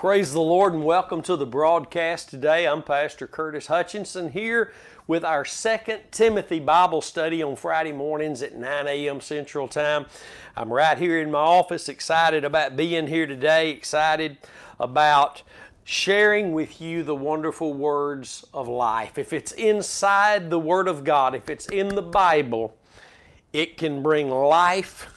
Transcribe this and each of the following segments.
Praise the Lord and welcome to the broadcast today. I'm Pastor Curtis Hutchinson here with our Second Timothy Bible study on Friday mornings at 9 a.m. Central Time. I'm right here in my office, excited about being here today, excited about sharing with you the wonderful words of life. If it's inside the Word of God, if it's in the Bible, it can bring life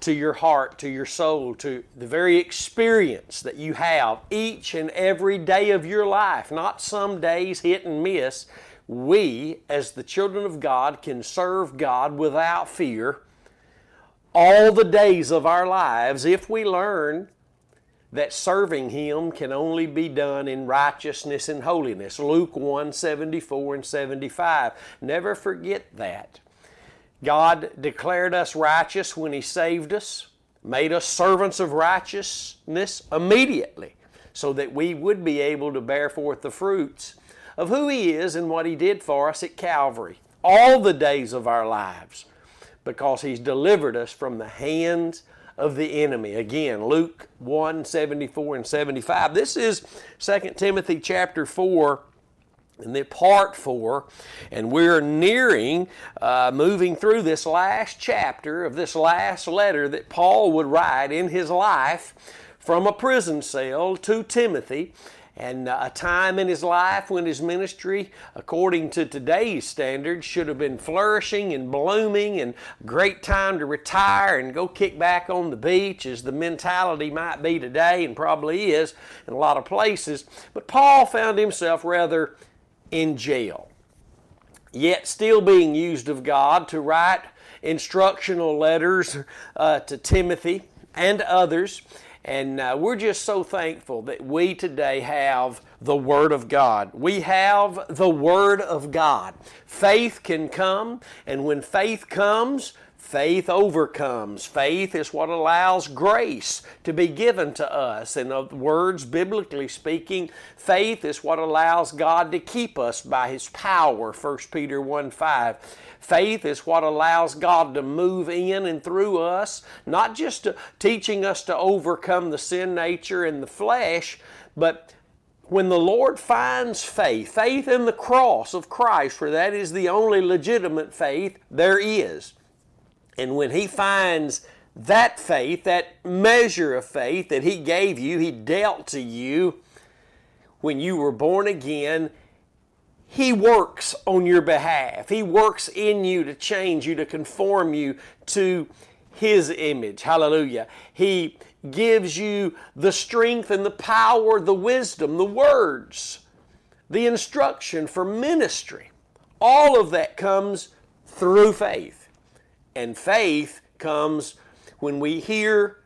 to your heart, to your soul, to the very experience that you have each and every day of your life, not some days hit and miss. We, as the children of God, can serve God without fear all the days of our lives if we learn that serving Him can only be done in righteousness and holiness. Luke 1:74 and 75. Never forget that. God declared us righteous when He saved us, made us servants of righteousness immediately so that we would be able to bear forth the fruits of who He is and what He did for us at Calvary all the days of our lives because He's delivered us from the hands of the enemy. Again, Luke 1:74 and 75. This is 2 Timothy chapter 4. And then part 4, and we're nearing, moving through this last chapter of this last letter that Paul would write in his life from a prison cell to Timothy, and a time in his life when his ministry, according to today's standards, should have been flourishing and blooming and a great time to retire and go kick back on the beach, as the mentality might be today and probably is in a lot of places. But Paul found himself rather in jail, yet still being used of God to write instructional letters to Timothy and others. And we're just so thankful that we today have the Word of God. We have the Word of God. Faith can come, and when faith comes, faith overcomes. Faith is what allows grace to be given to us. In other words, biblically speaking, faith is what allows God to keep us by His power, 1 Peter 1:5. Faith is what allows God to move in and through us, not just teaching us to overcome the sin nature and the flesh, but when the Lord finds faith, faith in the cross of Christ, for that is the only legitimate faith there is. And when He finds that faith, that measure of faith that He gave you, He dealt to you when you were born again, He works on your behalf. He works in you to change you, to conform you to His image. Hallelujah. He gives you the strength and the power, the wisdom, the words, the instruction for ministry. All of that comes through faith. And faith comes when we hear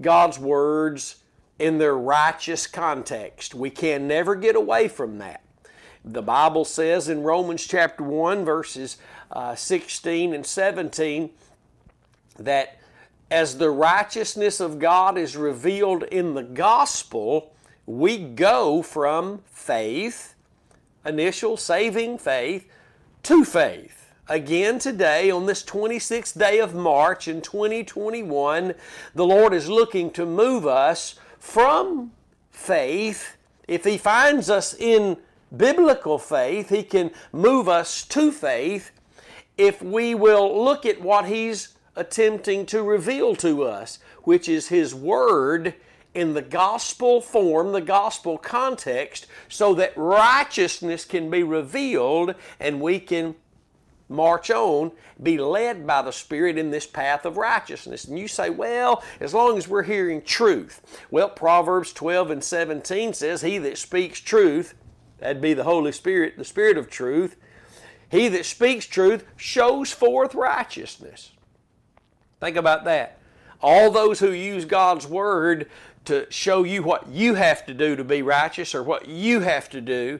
God's words in their righteous context. We can never get away from that. The Bible says in Romans chapter 1, verses 16 and 17, that as the righteousness of God is revealed in the gospel, we go from faith, initial saving faith, to faith. Again today, on this 26th day of March in 2021, the Lord is looking to move us from faith. If He finds us in biblical faith, He can move us to faith if we will look at what He's attempting to reveal to us, which is His Word in the gospel form, the gospel context, so that righteousness can be revealed and we can march on, be led by the Spirit in this path of righteousness. And you say, well, as long as we're hearing truth. Well, Proverbs 12 and 17 says, he that speaks truth, that'd be the Holy Spirit, the Spirit of truth, he that speaks truth shows forth righteousness. Think about that. All those who use God's Word to show you what you have to do to be righteous, or what you have to do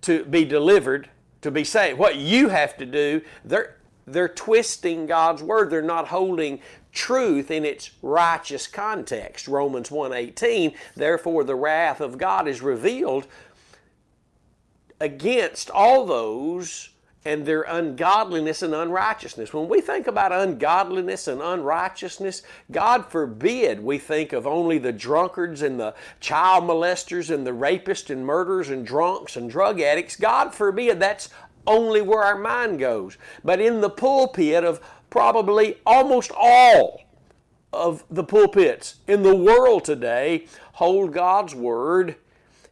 to be delivered, to be saved, what you have to do, they're twisting God's Word. They're not holding truth in its righteous context. Romans 1:18, therefore the wrath of God is revealed against all those and their ungodliness and unrighteousness. When we think about ungodliness and unrighteousness, God forbid we think of only the drunkards and the child molesters and the rapists and murderers and drunks and drug addicts. God forbid that's only where our mind goes. But in the pulpit of probably almost all of the pulpits in the world today hold God's Word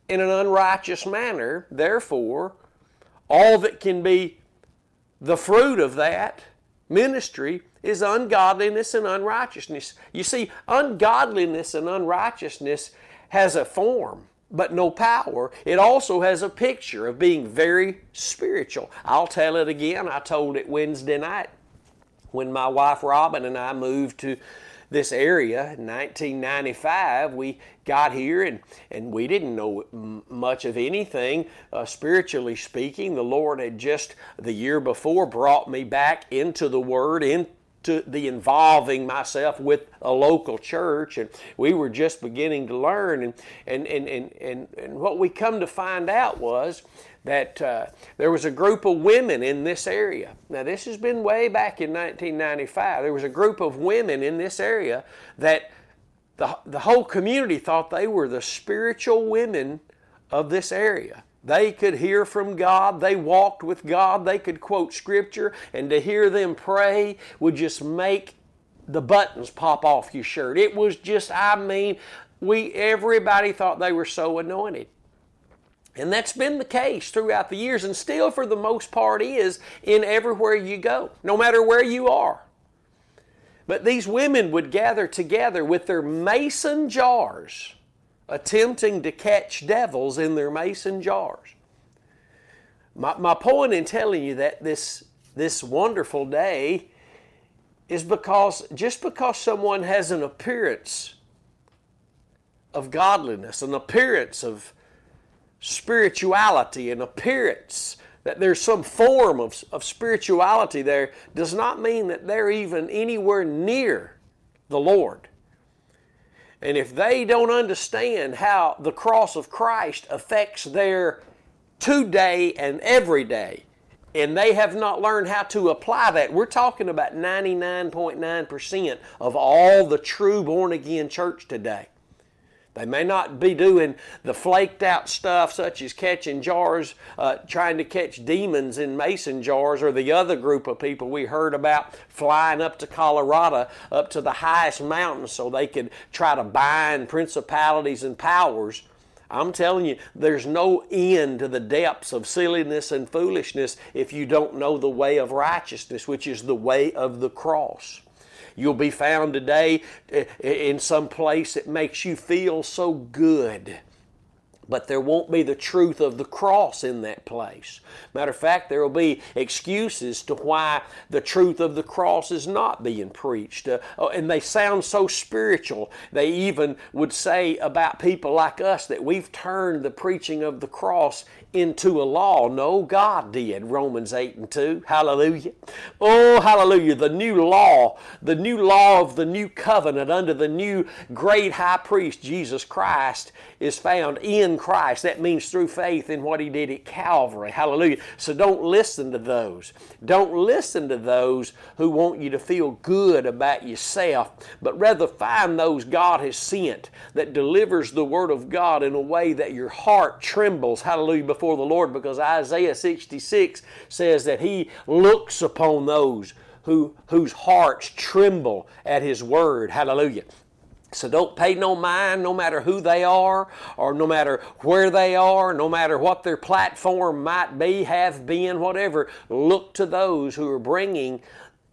in an unrighteous manner. Therefore, all that can be the fruit of that ministry is ungodliness and unrighteousness. You see, ungodliness and unrighteousness has a form, but no power. It also has a picture of being very spiritual. I'll tell it again. I told it Wednesday night when my wife Robin and I moved to this area in 1995. We got here and we didn't know much of anything spiritually speaking. The Lord had just the year before brought me back into the Word, into the involving myself with a local church, and we were just beginning to learn. And what we come to find out was that there was a group of women in this area. Now, this has been way back in 1995. There was a group of women in this area that the whole community thought they were the spiritual women of this area. They could hear from God. They walked with God. They could quote Scripture. And to hear them pray would just make the buttons pop off your shirt. It was just, everybody thought they were so anointed. And that's been the case throughout the years, and still for the most part is in everywhere you go, no matter where you are. But these women would gather together with their mason jars, attempting to catch devils in their mason jars. My point in telling you that this wonderful day is because just because someone has an appearance of godliness, an appearance of spirituality, an appearance that there's some form of spirituality there, does not mean that they're even anywhere near the Lord. And if they don't understand how the cross of Christ affects their today and every day, and they have not learned how to apply that, we're talking about 99.9% of all the true born-again church today. They may not be doing the flaked out stuff such as catching jars, trying to catch demons in mason jars, or the other group of people we heard about flying up to Colorado, up to the highest mountains so they could try to bind principalities and powers. I'm telling you, there's no end to the depths of silliness and foolishness if you don't know the way of righteousness, which is the way of the cross. You'll be found today in some place that makes you feel so good, but there won't be the truth of the cross in that place. Matter of fact, there will be excuses to why the truth of the cross is not being preached. And they sound so spiritual. They even would say about people like us that we've turned the preaching of the cross into a law. No, God did. Romans 8:2. Hallelujah. Oh, hallelujah. The new law of the new covenant under the new great high priest, Jesus Christ, is found in Christ. That means through faith in what He did at Calvary. Hallelujah. So don't listen to those. Don't listen to those who want you to feel good about yourself, but rather find those God has sent that delivers the Word of God in a way that your heart trembles. Hallelujah. Before the Lord, because Isaiah 66 says that He looks upon those whose hearts tremble at His Word. Hallelujah. So don't pay no mind, no matter who they are, or no matter where they are, no matter what their platform might be, have been, whatever. Look to those who are bringing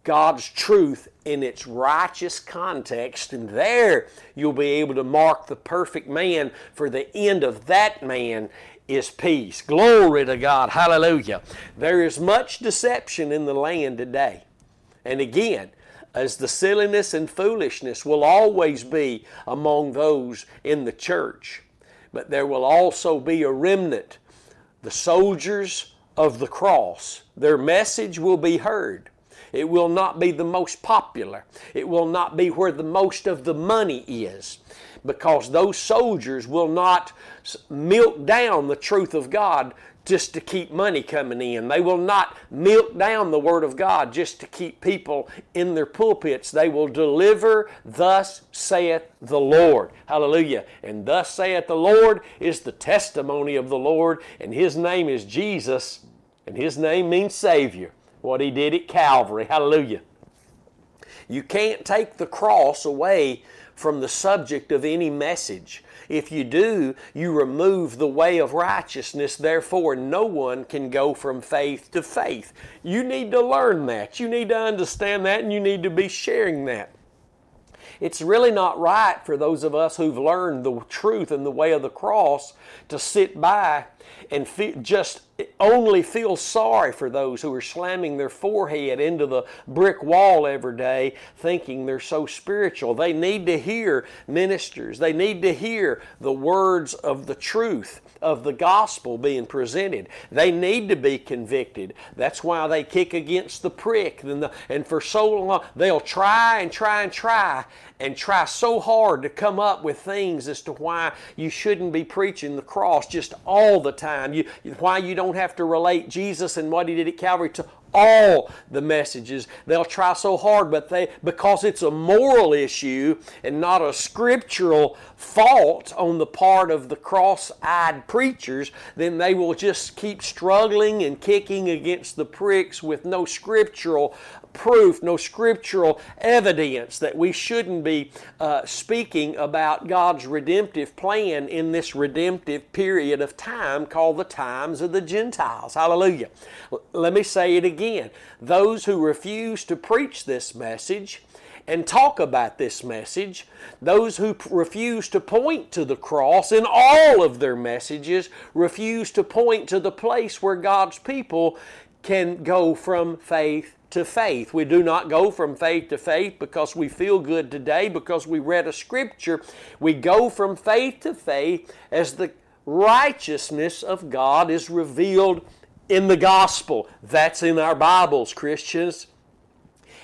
God's truth in its righteous context, and there you'll be able to mark the perfect man, for the end of that man is peace. Glory to God. Hallelujah. There is much deception in the land today. And again, as the silliness and foolishness will always be among those in the church, but there will also be a remnant, the soldiers of the cross. Their message will be heard. It will not be the most popular. It will not be where the most of the money is, because those soldiers will not milk down the truth of God just to keep money coming in. They will not milk down the Word of God just to keep people in their pulpits. They will deliver, thus saith the Lord. Hallelujah. And thus saith the Lord is the testimony of the Lord, and His name is Jesus, and His name means Savior. What He did at Calvary. Hallelujah. You can't take the cross away from the subject of any message. If you do, you remove the way of righteousness. Therefore, no one can go from faith to faith. You need to learn that. You need to understand that, and you need to be sharing that. It's really not right for those of us who've learned the truth and the way of the cross to sit by and only feel sorry for those who are slamming their forehead into the brick wall every day thinking they're so spiritual. They need to hear ministers. They need to hear the words of the truth of the gospel being presented. They need to be convicted. That's why they kick against the prick. And for so long, they'll try so hard to come up with things as to why you shouldn't be preaching the cross just all the time, why you don't have to relate Jesus and what He did at Calvary to all the messages. They'll try so hard, because it's a moral issue and not a scriptural fault on the part of the cross-eyed preachers, then they will just keep struggling and kicking against the pricks with no scriptural proof, no scriptural evidence that we shouldn't be speaking about God's redemptive plan in this redemptive period of time called the times of the Gentiles. Hallelujah. Let me say it again. Those who refuse to preach this message and talk about this message, those who refuse to point to the cross in all of their messages, refuse to point to the place where God's people can go from faith to faith. We do not go from faith to faith because we feel good today, because we read a scripture. We go from faith to faith as the righteousness of God is revealed in the gospel. That's in our Bibles, Christians.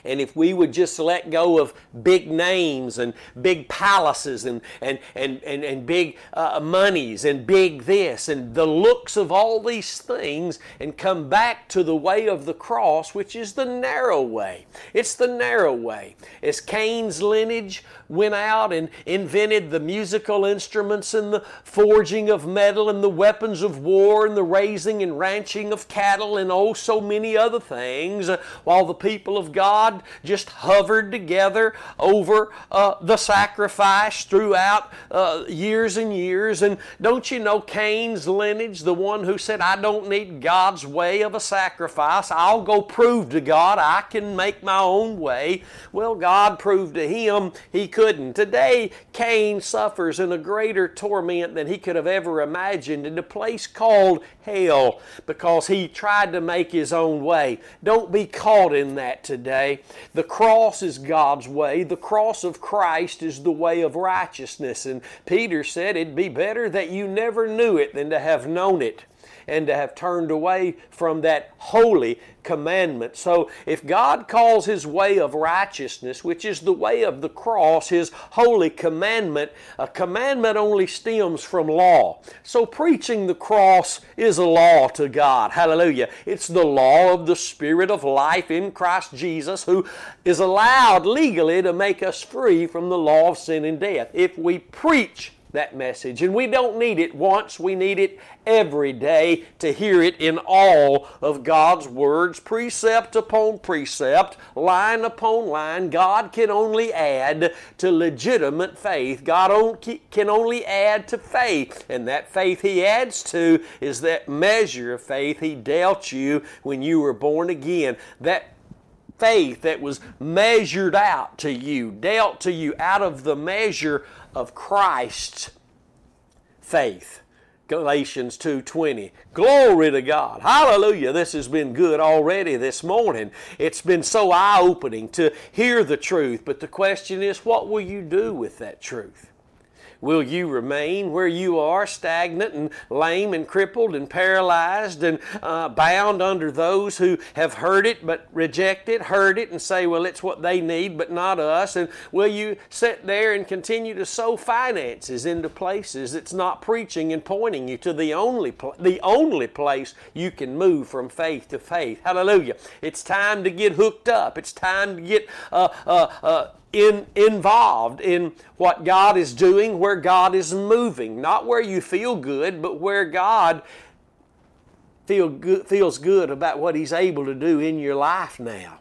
And if we would just let go of big names and big palaces and big monies and big this and the looks of all these things and come back to the way of the cross, which is the narrow way. It's the narrow way. As Cain's lineage went out and invented the musical instruments and the forging of metal and the weapons of war and the raising and ranching of cattle and oh so many other things, while the people of God just hovered together over the sacrifice throughout years and years. And don't you know Cain's lineage, the one who said, I don't need God's way of a sacrifice. I'll go prove to God I can make my own way. Well, God proved to him he couldn't. Today, Cain suffers in a greater torment than he could have ever imagined in a place called hell because he tried to make his own way. Don't be caught in that today. The cross is God's way. The cross of Christ is the way of righteousness. And Peter said, it'd be better that you never knew it than to have known it and to have turned away from that holy commandment. So if God calls His way of righteousness, which is the way of the cross, His holy commandment, a commandment only stems from law. So preaching the cross is a law to God. Hallelujah. It's the law of the Spirit of life in Christ Jesus, who is allowed legally to make us free from the law of sin and death. If we preach that message. And we don't need it once, we need it every day to hear it in all of God's words, precept upon precept, line upon line. God can only add to legitimate faith. God can only add to faith. And that faith He adds to is that measure of faith He dealt you when you were born again. That faith that was measured out to you, dealt to you out of the measure of Christ's faith. Galatians 2:20. Glory to God. Hallelujah. This has been good already this morning. It's been so eye-opening to hear the truth, but the question is, what will you do with that truth? Will you remain where you are, stagnant and lame and crippled and paralyzed and bound under those who have heard it but reject it, heard it and say, well, it's what they need but not us? And will you sit there and continue to sow finances into places that's not preaching and pointing you to the only place you can move from faith to faith? Hallelujah. It's time to get hooked up. It's time to get involved in what God is doing, where God is moving. Not where you feel good, but where God feels good about what He's able to do in your life now.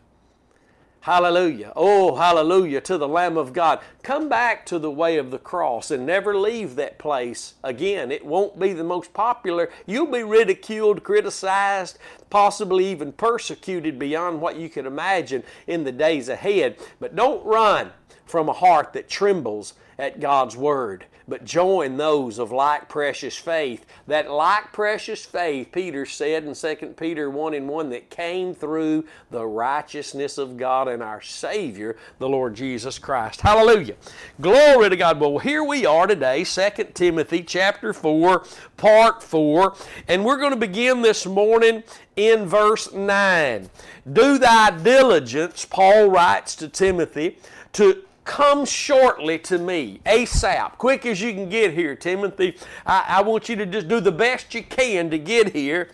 Hallelujah. Oh, hallelujah to the Lamb of God. Come back to the way of the cross and never leave that place again. It won't be the most popular. You'll be ridiculed, criticized, possibly even persecuted beyond what you could imagine in the days ahead. But don't run from a heart that trembles at God's Word, but join those of like precious faith. That like precious faith, Peter said in 2 Peter 1:1, that came through the righteousness of God and our Savior, the Lord Jesus Christ. Hallelujah. Glory to God. Well, here we are today, 2 Timothy chapter 4, part 4, and we're going to begin this morning in verse 9. Do thy diligence, Paul writes to Timothy, to come shortly to me, ASAP, quick as you can get here, Timothy. I want you to just do the best you can to get here.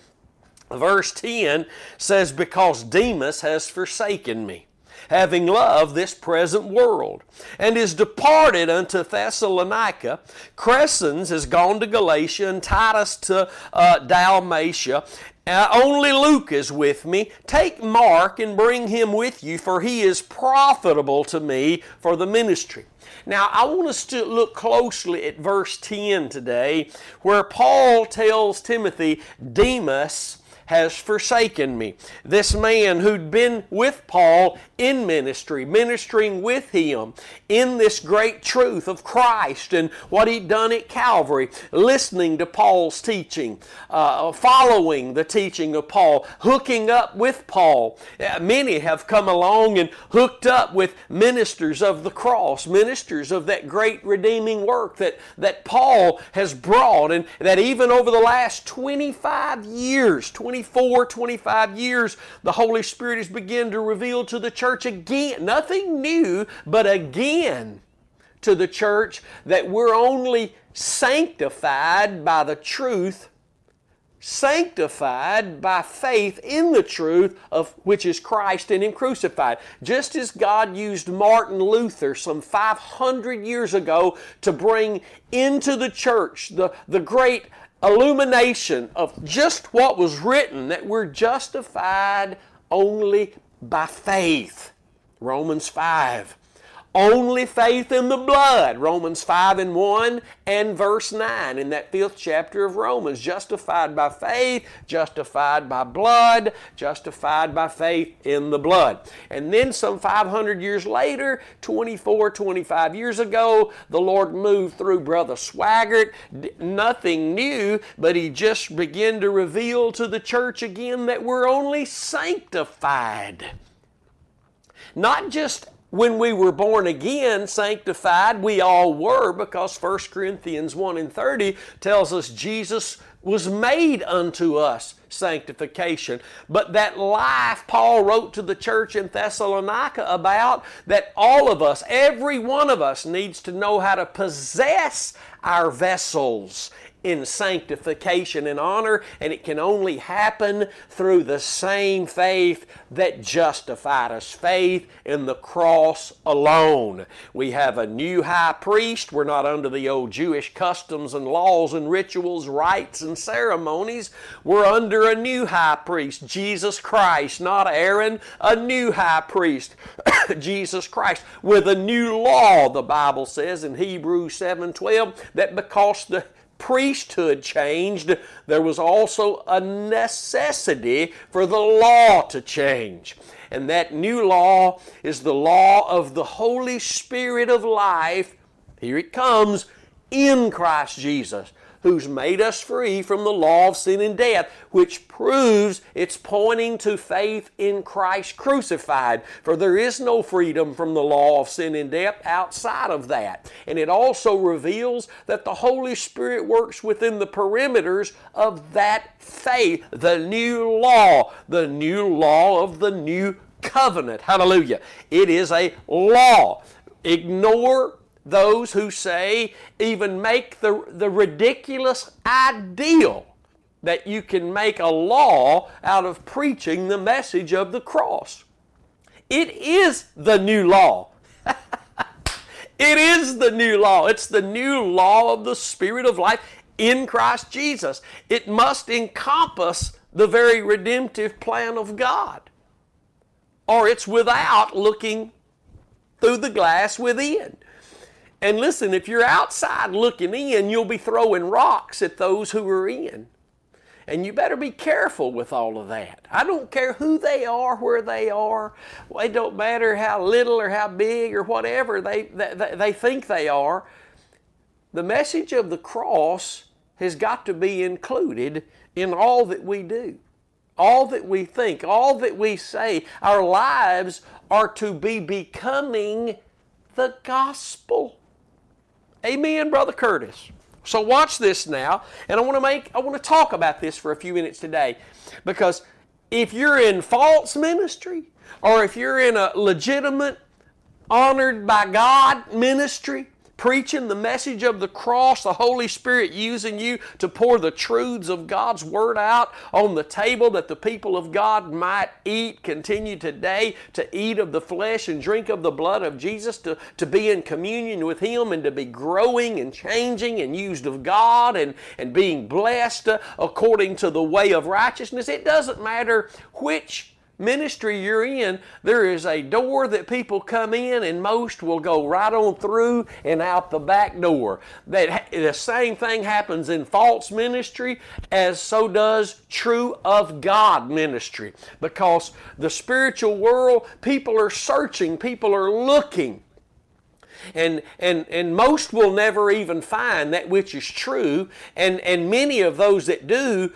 Verse 10 says, because Demas has forsaken me, having loved this present world, and is departed unto Thessalonica. Crescens has gone to Galatia, and Titus to Dalmatia. Only Luke is with me. Take Mark and bring him with you, for he is profitable to me for the ministry. Now, I want us to look closely at verse 10 today, where Paul tells Timothy, Demas has forsaken me. This man who'd been with Paul in ministry, ministering with him in this great truth of Christ and what he'd done at Calvary, listening to Paul's teaching, following the teaching of Paul, hooking up with Paul. Many have come along and hooked up with ministers of the cross, ministers of that great redeeming work that Paul has brought, and that even over the last 25 years, the Holy Spirit has begun to reveal to the church again, nothing new, but again to the church, that we're only sanctified by the truth, sanctified by faith in the truth of which is Christ and Him crucified. Just as God used Martin Luther some 500 years ago to bring into the church the great illumination of just what was written, that we're justified only by faith, Romans 5. Only faith in the blood, Romans 5:1 and verse 9 in that 5th chapter of Romans. Justified by faith, justified by blood, justified by faith in the blood. And then some 500 years later, 25 years ago, the Lord moved through Brother Swaggart. Nothing new, but He just began to reveal to the church again that we're only sanctified. Not just when we were born again, sanctified, we all were, because 1 Corinthians 1:30 tells us Jesus was made unto us sanctification. But that life Paul wrote to the church in Thessalonica about, that all of us, every one of us, needs to know how to possess our vessels in sanctification and honor, and it can only happen through the same faith that justified us, faith in the cross alone. We have a new high priest. We're not under the old Jewish customs and laws and rituals, rites and ceremonies. We're under a new high priest, Jesus Christ, not Aaron, a new high priest, Jesus Christ, with a new law. The Bible says in Hebrews 7:12 that because the priesthood changed, there was also a necessity for the law to change. And that new law is the law of the Holy Spirit of life. Here it comes, in Christ Jesus, who's made us free from the law of sin and death, which proves it's pointing to faith in Christ crucified. For there is no freedom from the law of sin and death outside of that. And it also reveals that the Holy Spirit works within the perimeters of that faith, the new law of the new covenant. Hallelujah. It is a law. Ignore those who say, even make the ridiculous ideal that you can make a law out of preaching the message of the cross. It is the new law. It is the new law. It's the new law of the Spirit of life in Christ Jesus. It must encompass the very redemptive plan of God, or it's without looking through the glass within. And listen, if you're outside looking in, you'll be throwing rocks at those who are in. And you better be careful with all of that. I don't care who they are, where they are. It don't matter how little or how big or whatever they think they are. The message of the cross has got to be included in all that we do, all that we think, all that we say. Our lives are to be becoming the gospel. Amen, Brother Curtis. So watch this now, and I want to talk about this for a few minutes today, because if you're in false ministry, or if you're in a legitimate, honored by God ministry, preaching the message of the cross, the Holy Spirit using you to pour the truths of God's Word out on the table that the people of God might eat, continue today to eat of the flesh and drink of the blood of Jesus, to be in communion with Him and to be growing and changing and used of God and being blessed according to the way of righteousness. It doesn't matter which ministry you're in, there is a door that people come in, and most will go right on through and out the back door. That the same thing happens in false ministry as so does true of God ministry, because the spiritual world, people are searching, people are looking, and most will never even find that which is true, and many of those that do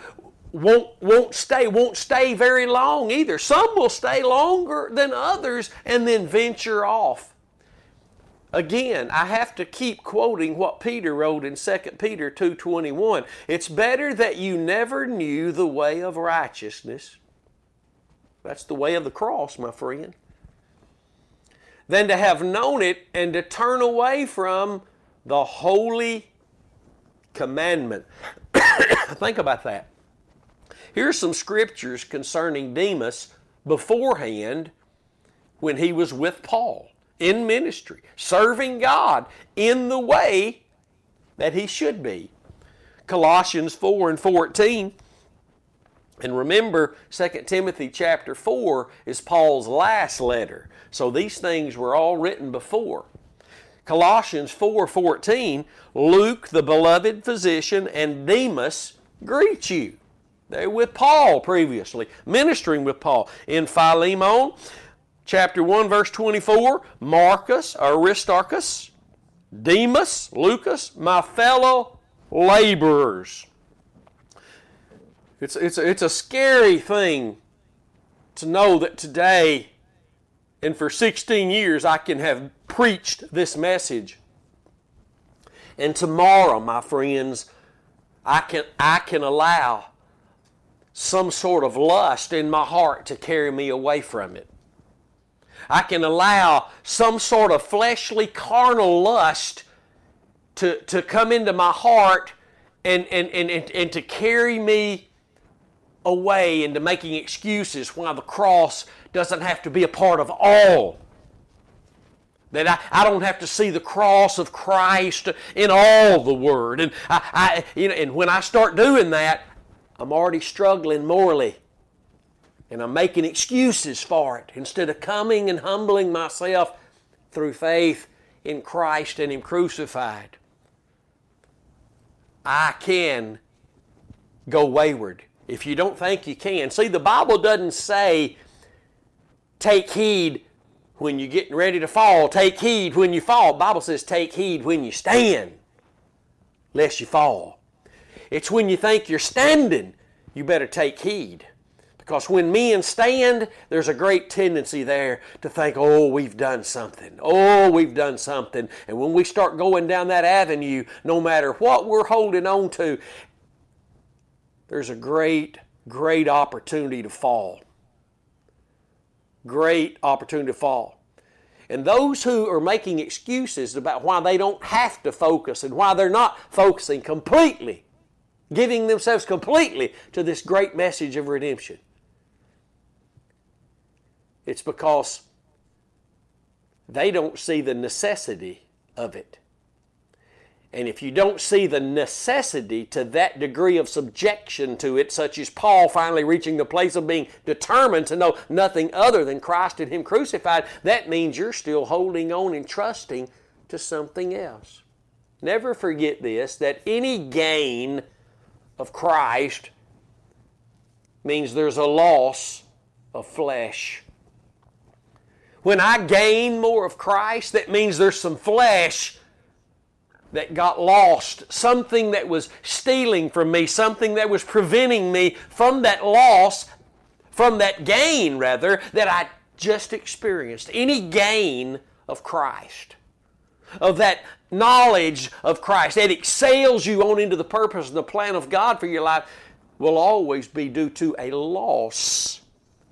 won't stay very long either. Some will stay longer than others and then venture off. Again, I have to keep quoting what Peter wrote in 2 Peter 2:21. It's better that you never knew the way of righteousness. That's the way of the cross, my friend. Than to have known it and to turn away from the holy commandment. Think about that. Here's some scriptures concerning Demas beforehand when he was with Paul in ministry, serving God in the way that he should be. Colossians 4:14. And remember, 2 Timothy 4 is Paul's last letter. So these things were all written before. Colossians 4:14, Luke, the beloved physician, and Demas greet you. They were with Paul previously, ministering with Paul. In Philemon, chapter 1, verse 24, Marcus, Aristarchus, Demas, Lucas, my fellow laborers. It's a scary thing to know that today and for 16 years I can have preached this message. And tomorrow, my friends, I can allow some sort of lust in my heart to carry me away from it. I can allow some sort of fleshly, carnal lust to come into my heart and to carry me away into making excuses why the cross doesn't have to be a part of all. That I don't have to see the cross of Christ in all the Word. And and when I start doing that, I'm already struggling morally, and I'm making excuses for it instead of coming and humbling myself through faith in Christ and Him crucified. I can go wayward if you don't think you can. See, the Bible doesn't say, take heed when you're getting ready to fall. Take heed when you fall. The Bible says, take heed when you stand, lest you fall. It's when you think you're standing, you better take heed. Because when men stand, there's a great tendency there to think, oh, we've done something. Oh, we've done something. And when we start going down that avenue, no matter what we're holding on to, there's a great, great opportunity to fall. Great opportunity to fall. And those who are making excuses about why they don't have to focus and why they're not focusing completely, giving themselves completely to this great message of redemption, it's because they don't see the necessity of it. And if you don't see the necessity to that degree of subjection to it, such as Paul finally reaching the place of being determined to know nothing other than Christ and Him crucified, that means you're still holding on and trusting to something else. Never forget this, that any gain of Christ means there's a loss of flesh. When I gain more of Christ, that means there's some flesh that got lost, something that was stealing from me, something that was preventing me from that loss, from that gain rather, that I just experienced. Any gain of Christ, of that knowledge of Christ that excels you on into the purpose and the plan of God for your life, will always be due to a loss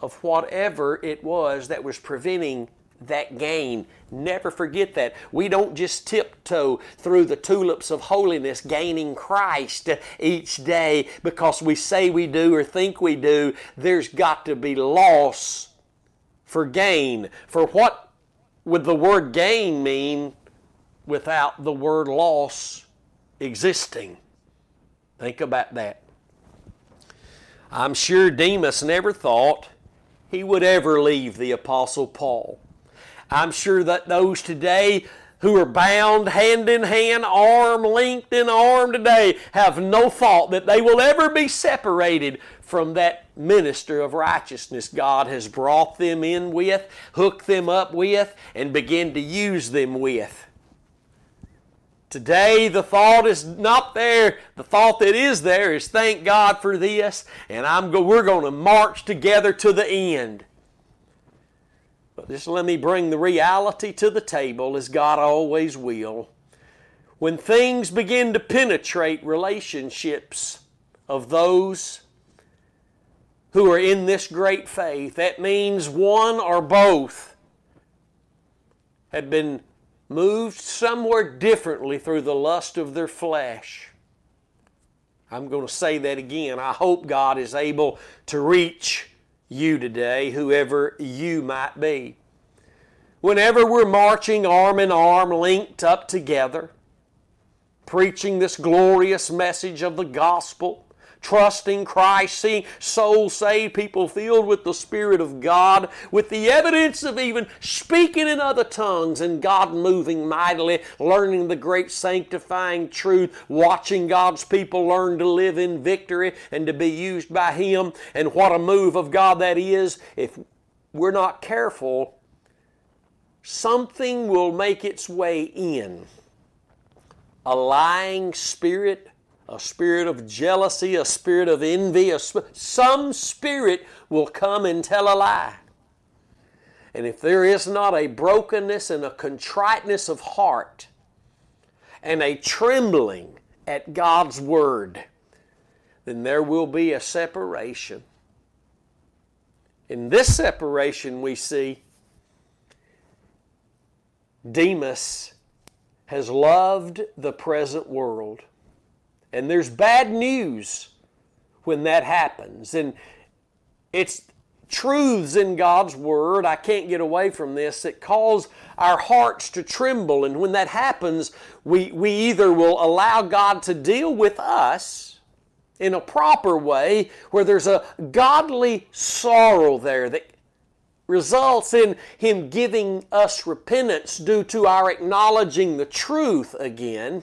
of whatever it was that was preventing that gain. Never forget that. We don't just tiptoe through the tulips of holiness gaining Christ each day because we say we do or think we do. There's got to be loss for gain. For what would the word gain mean without the word loss existing? Think about that. I'm sure Demas never thought he would ever leave the Apostle Paul. I'm sure that those today who are bound hand in hand, arm linked in arm today, have no thought that they will ever be separated from that minister of righteousness God has brought them in with, hooked them up with, and begin to use them with. Today, the thought is not there. The thought that is there is, thank God for this, and we're going to march together to the end. But just let me bring the reality to the table, as God always will. When things begin to penetrate relationships of those who are in this great faith, that means one or both have been moved somewhere differently through the lust of their flesh. I'm going to say that again. I hope God is able to reach you today, whoever you might be. Whenever we're marching arm in arm, linked up together, preaching this glorious message of the gospel, trusting Christ, seeing souls saved, people filled with the Spirit of God, with the evidence of even speaking in other tongues and God moving mightily, learning the great sanctifying truth, watching God's people learn to live in victory and to be used by Him. And what a move of God that is. If we're not careful, something will make its way in. A lying spirit, a spirit of jealousy, a spirit of envy, some spirit will come and tell a lie. And if there is not a brokenness and a contriteness of heart and a trembling at God's Word, then there will be a separation. In this separation we see Demas has loved the present world. And there's bad news when that happens. And it's truths in God's Word, I can't get away from this, that cause our hearts to tremble. And when that happens, we either will allow God to deal with us in a proper way, where there's a godly sorrow there that results in Him giving us repentance due to our acknowledging the truth again.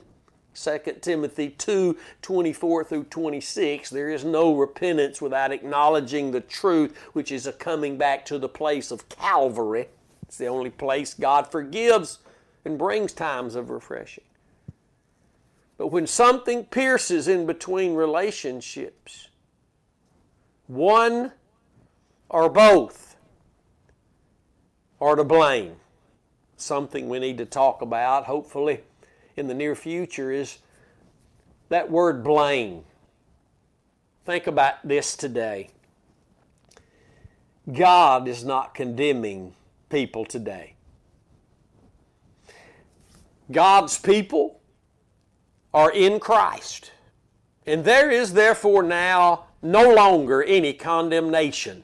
2 Timothy 2:24-26, there is no repentance without acknowledging the truth, which is a coming back to the place of Calvary. It's the only place God forgives and brings times of refreshing. But when something pierces in between relationships, one or both are to blame. Something we need to talk about, hopefully, in the near future is that word blame. Think about this today. God is not condemning people today. God's people are in Christ, and there is therefore now no longer any condemnation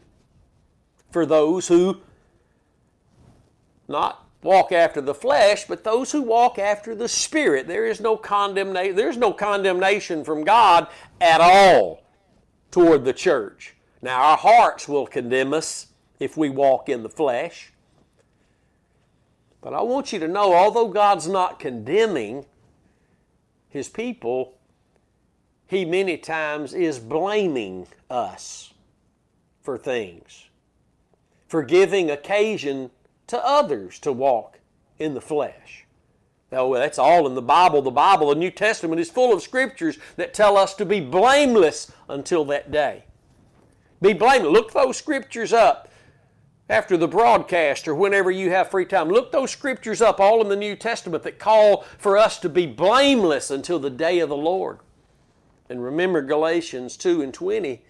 for those who not walk after the flesh, but those who walk after the Spirit. There is no condemnation. There's no condemnation from God at all toward the church. Now, our hearts will condemn us if we walk in the flesh. But I want you to know, although God's not condemning His people, He many times is blaming us for things, for giving occasion to others to walk in the flesh. Now, that's all in the Bible. The Bible, the New Testament, is full of scriptures that tell us to be blameless until that day. Be blameless. Look those scriptures up. After the broadcast or whenever you have free time, look those scriptures up, all in the New Testament, that call for us to be blameless until the day of the Lord. And remember Galatians 2:20,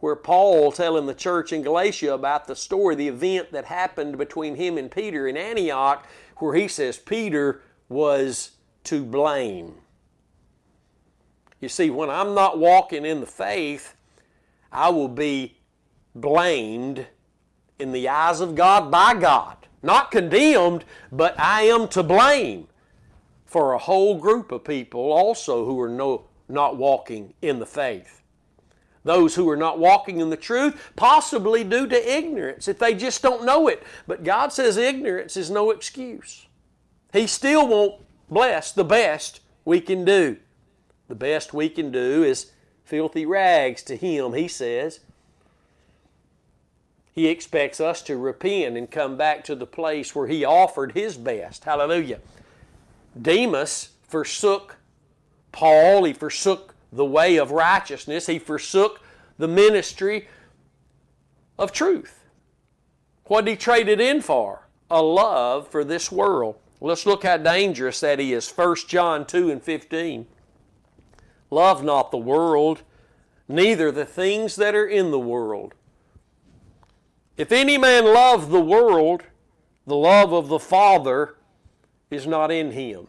where Paul telling the church in Galatia about the story, the event that happened between him and Peter in Antioch, where he says Peter was to blame. You see, when I'm not walking in the faith, I will be blamed in the eyes of God, by God. Not condemned, but I am to blame for a whole group of people also who are not walking in the faith. Those who are not walking in the truth, possibly due to ignorance, if they just don't know it. But God says ignorance is no excuse. He still won't bless the best we can do. The best we can do is filthy rags to Him, He says. He expects us to repent and come back to the place where He offered His best. Hallelujah. Demas forsook Paul. He forsook the way of righteousness. He forsook the ministry of truth. What did he trade it in for? A love for this world. Let's look how dangerous that is. 1 John 2:15. Love not the world, neither the things that are in the world. If any man love the world, the love of the Father is not in him.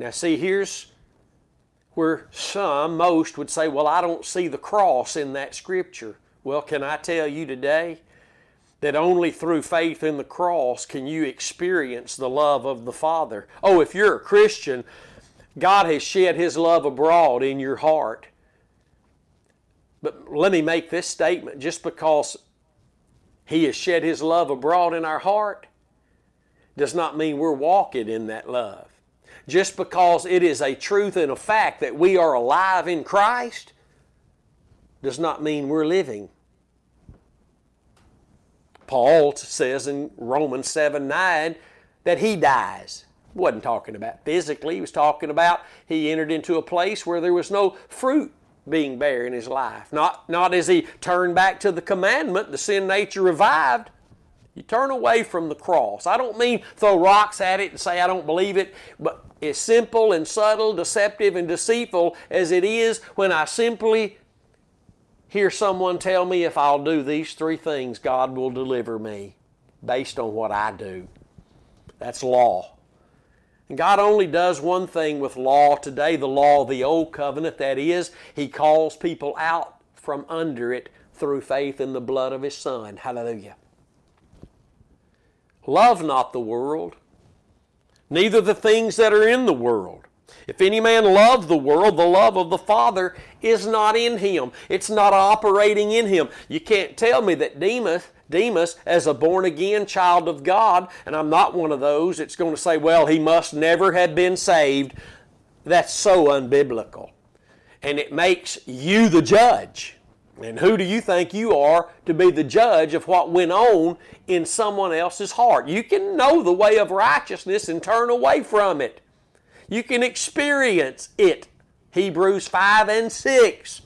Now see, here's where most would say, well, I don't see the cross in that scripture. Well, can I tell you today that only through faith in the cross can you experience the love of the Father. Oh, if you're a Christian, God has shed His love abroad in your heart. But let me make this statement, just because He has shed His love abroad in our heart does not mean we're walking in that love. Just because it is a truth and a fact that we are alive in Christ does not mean we're living. Paul says in Romans 7:9 that he dies. He wasn't talking about physically. He was talking about he entered into a place where there was no fruit being bare in his life. Not as he turned back to the commandment, the sin nature revived. You turn away from the cross. I don't mean throw rocks at it and say I don't believe it, but as simple and subtle, deceptive and deceitful as it is when I simply hear someone tell me if I'll do these three things, God will deliver me based on what I do. That's law. And God only does one thing with law today, the law of the old covenant, that is, He calls people out from under it through faith in the blood of His Son. Hallelujah. Love not the world, neither the things that are in the world. If any man love the world, the love of the Father is not in him. It's not operating in him. You can't tell me that Demas, as a born-again child of God, and I'm not one of those that's going to say, well, he must never have been saved. That's so unbiblical. And it makes you the judge. And who do you think you are to be the judge of what went on in someone else's heart? You can know the way of righteousness and turn away from it. You can experience it. Hebrews 5 and 6.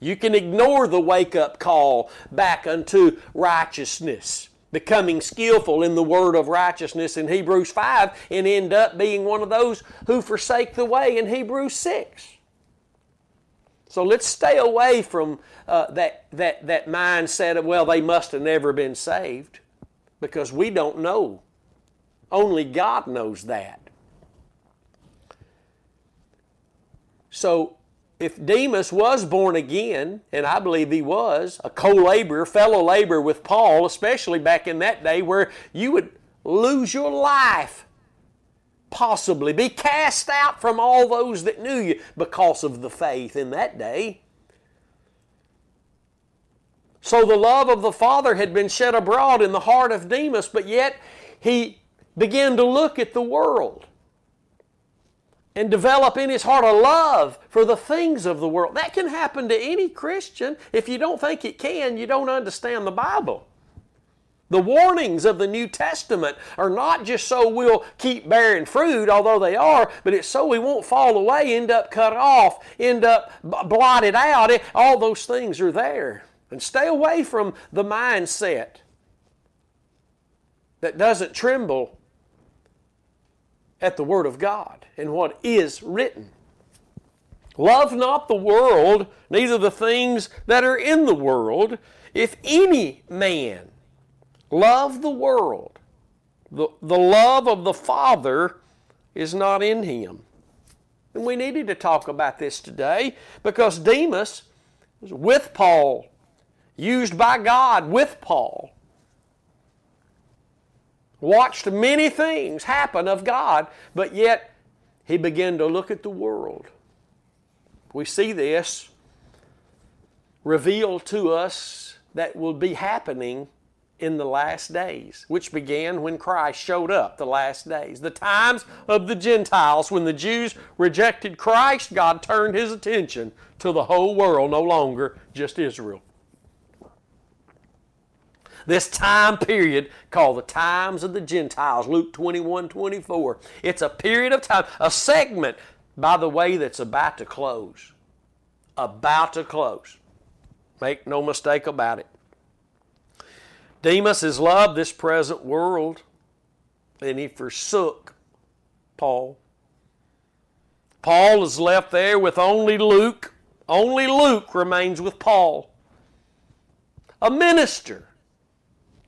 You can ignore the wake-up call back unto righteousness, becoming skillful in the word of righteousness in Hebrews 5 and end up being one of those who forsake the way in Hebrews 6. So let's stay away from that mindset of, well, they must have never been saved, because we don't know. Only God knows that. So if Demas was born again, and I believe he was, a co-laborer, fellow laborer with Paul, especially back in that day where you would lose your life, possibly be cast out from all those that knew you because of the faith in that day. So the love of the Father had been shed abroad in the heart of Demas, but yet he began to look at the world and develop in his heart a love for the things of the world. That can happen to any Christian. If you don't think it can, you don't understand the Bible. The warnings of the New Testament are not just so we'll keep bearing fruit, although they are, but it's so we won't fall away, end up cut off, end up blotted out. All those things are there. And stay away from the mindset that doesn't tremble at the Word of God and what is written. Love not the world, neither the things that are in the world. If any man love the world, the love of the Father is not in him. And we needed to talk about this today, because Demas was with Paul, used by God with Paul, watched many things happen of God, but yet he began to look at the world. We see this revealed to us that will be happening in the last days, which began when Christ showed up, the last days. The times of the Gentiles, when the Jews rejected Christ, God turned His attention to the whole world, no longer just Israel. This time period called the times of the Gentiles, Luke 21:24. It's a period of time, a segment, by the way, that's about to close. About to close. Make no mistake about it. Demas has loved this present world, and he forsook Paul. Paul is left there with only Luke. Only Luke remains with Paul. A minister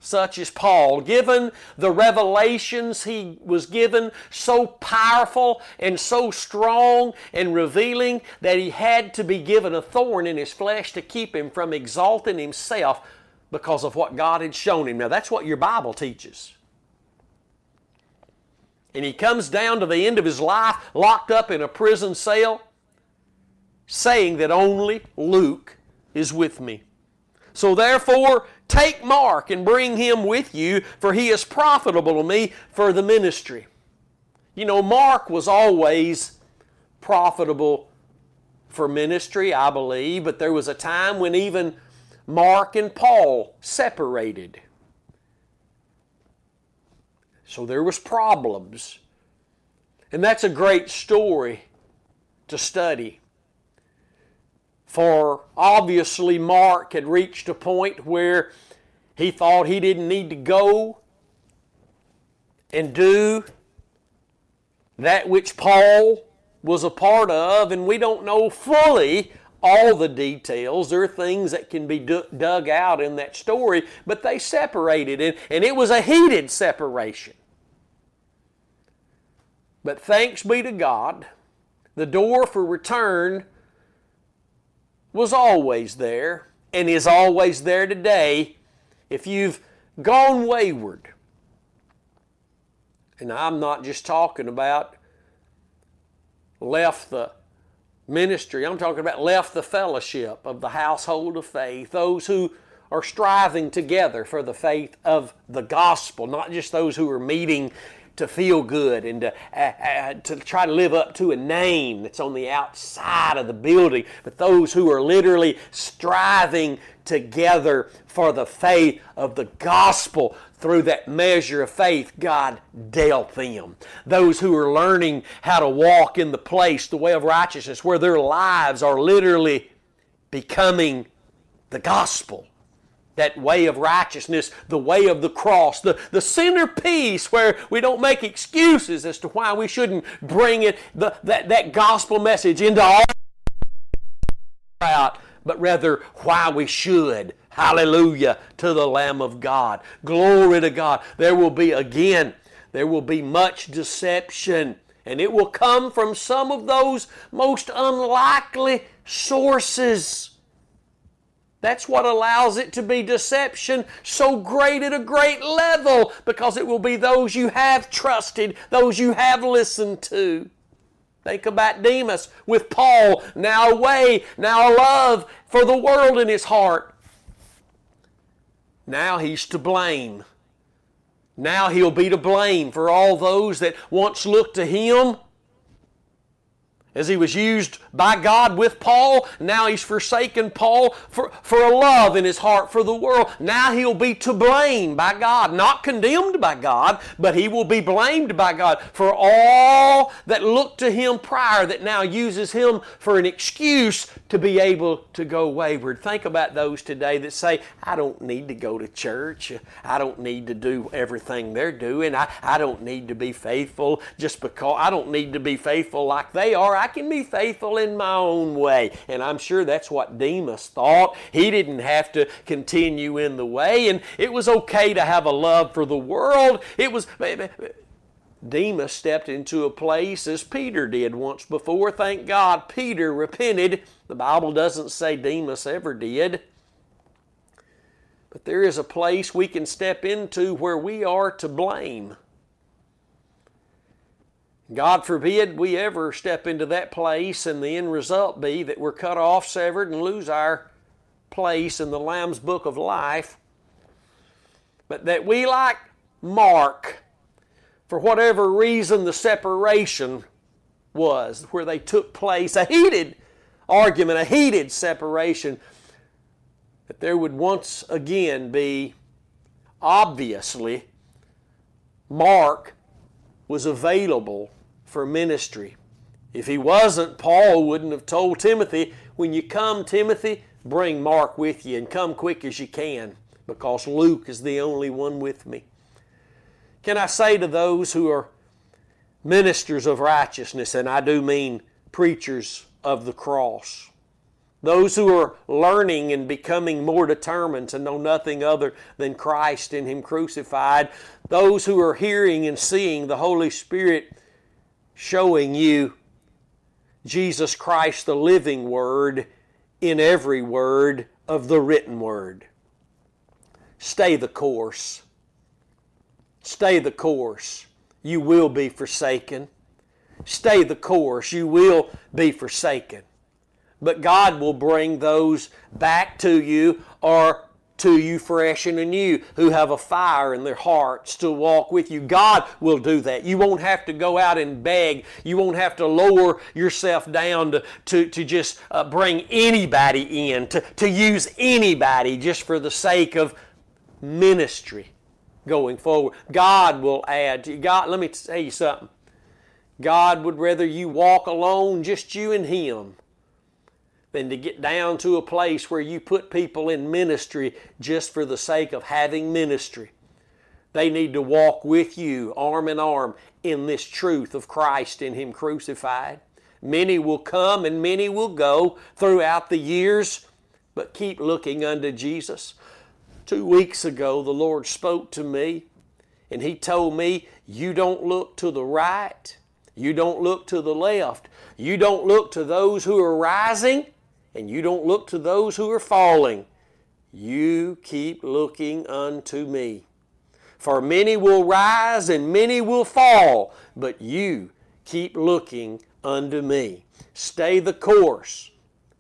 such as Paul, given the revelations he was given, so powerful and so strong and revealing that he had to be given a thorn in his flesh to keep him from exalting himself because of what God had shown him. Now, that's what your Bible teaches. And he comes down to the end of his life, locked up in a prison cell, saying that only Luke is with me. So therefore, take Mark and bring him with you, for he is profitable to me for the ministry. You know, Mark was always profitable for ministry, I believe, but there was a time when even Mark and Paul separated. So there was problems. And that's a great story to study. For obviously Mark had reached a point where he thought he didn't need to go and do that which Paul was a part of, and we don't know fully all the details. There are things that can be dug out in that story, but they separated, and it was a heated separation. But thanks be to God, the door for return was always there and is always there today if you've gone wayward. And I'm not just talking about left the ministry. I'm talking about left the fellowship of the household of faith, those who are striving together for the faith of the gospel, not just those who are meeting to feel good and to try to live up to a name that's on the outside of the building, but those who are literally striving together for the faith of the gospel, through that measure of faith God dealt them. Those who are learning how to walk in the place, the way of righteousness, where their lives are literally becoming the gospel. That way of righteousness, the way of the cross, the centerpiece where we don't make excuses as to why we shouldn't bring it, that gospel message into all out, but rather why we should. Hallelujah to the Lamb of God. Glory to God. There will be much deception, and it will come from some of those most unlikely sources. That's what allows it to be deception so great at a great level, because it will be those you have trusted, those you have listened to. Think about Demas with Paul, now away, now a love for the world in his heart. Now he's to blame. Now he'll be to blame for all those that once looked to him as he was used by God with Paul. Now he's forsaken Paul for a love in his heart for the world. Now he'll be to blame by God, not condemned by God, but he will be blamed by God for all that looked to him prior that now uses him for an excuse to be able to go wayward. Think about those today that say, I don't need to go to church. I don't need to do everything they're doing. I don't need to be faithful just because I don't need to be faithful like they are. I can be faithful in my own way. And I'm sure that's what Demas thought. He didn't have to continue in the way, and it was okay to have a love for the world. Demas stepped into a place as Peter did once before. Thank God Peter repented. The Bible doesn't say Demas ever did. But there is a place we can step into where we are to blame. God forbid we ever step into that place and the end result be that we're cut off, severed, and lose our place in the Lamb's Book of Life. But that we, like Mark, for whatever reason the separation was, where they took place, a heated argument, a heated separation, that there would once again be, obviously, Mark was available for ministry. If he wasn't, Paul wouldn't have told Timothy, when you come, Timothy, bring Mark with you and come quick as you can, because Luke is the only one with me. Can I say to those who are ministers of righteousness, and I do mean preachers of the cross, those who are learning and becoming more determined to know nothing other than Christ and Him crucified, those who are hearing and seeing the Holy Spirit showing you Jesus Christ, the living Word, in every word of the written Word. Stay the course. Stay the course. You will be forsaken. Stay the course. You will be forsaken. But God will bring those back to you, or to you fresh and anew, who have a fire in their hearts to walk with you. God will do that. You won't have to go out and beg. You won't have to lower yourself down to just bring anybody in, to use anybody just for the sake of ministry going forward. God will add to you. God, let me tell you something. God would rather you walk alone, just you and Him, than to get down to a place where you put people in ministry just for the sake of having ministry. They need to walk with you arm in arm in this truth of Christ and Him crucified. Many will come and many will go throughout the years, but keep looking unto Jesus. 2 weeks ago, the Lord spoke to me, and He told me, you don't look to the right, you don't look to the left, you don't look to those who are rising, and you don't look to those who are falling. You keep looking unto me. For many will rise and many will fall, but you keep looking unto me. Stay the course.